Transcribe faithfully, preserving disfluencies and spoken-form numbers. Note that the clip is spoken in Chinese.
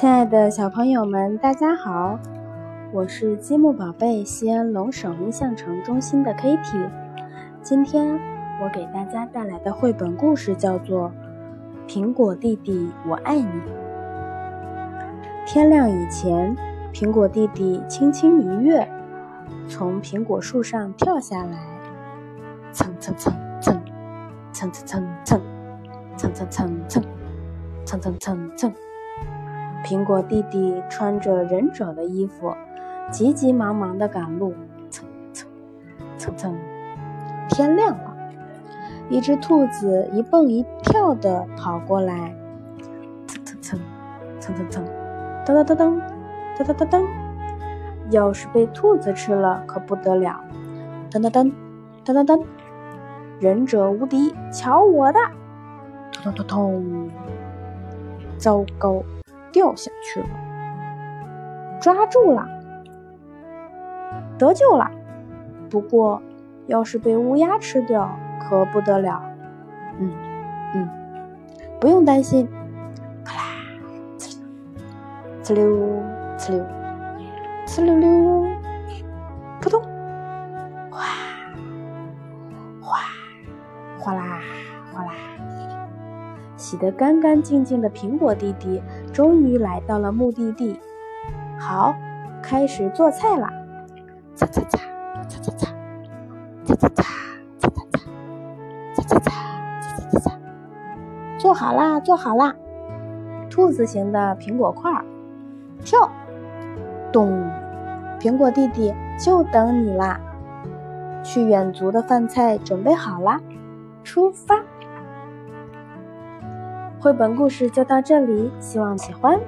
亲爱的小朋友们，大家好，我是积木宝贝西安龙省印象城中心的 Kitty。 今天我给大家带来的绘本故事叫做《苹果弟弟我爱你》。天亮以前，苹果弟弟轻轻一跃，从苹果树上跳下来，蹭蹭蹭蹭蹭蹭蹭蹭蹭蹭蹭蹭蹭蹭蹭。苹果弟弟穿着忍者的衣服，急急忙忙地赶路，蹭蹭蹭蹭。天亮了，一只兔子一蹦一跳地跑过来，蹭蹭蹭蹭蹭蹭，噔噔噔噔噔噔噔噔。要是被兔子吃了，可不得了！噔噔噔噔噔噔，忍者无敌，瞧我的！咚咚咚，糟糕！掉下去了，抓住了，得救了。不过，要是被乌鸦吃掉，可不得了。嗯嗯，不用担心。咔啦，呲溜呲溜，呲溜溜，扑通，哗哗哗啦哗啦，洗得干干净净的苹果弟弟终于来到了目的地。好，开始做菜啦！擦擦擦，擦擦擦，擦擦擦，擦擦擦，擦擦擦，擦擦擦。做好啦，做好啦！兔子形的苹果块，跳，咚！苹果弟弟就等你啦！去远足的饭菜准备好啦，出发！绘本故事就到这里，希望喜欢。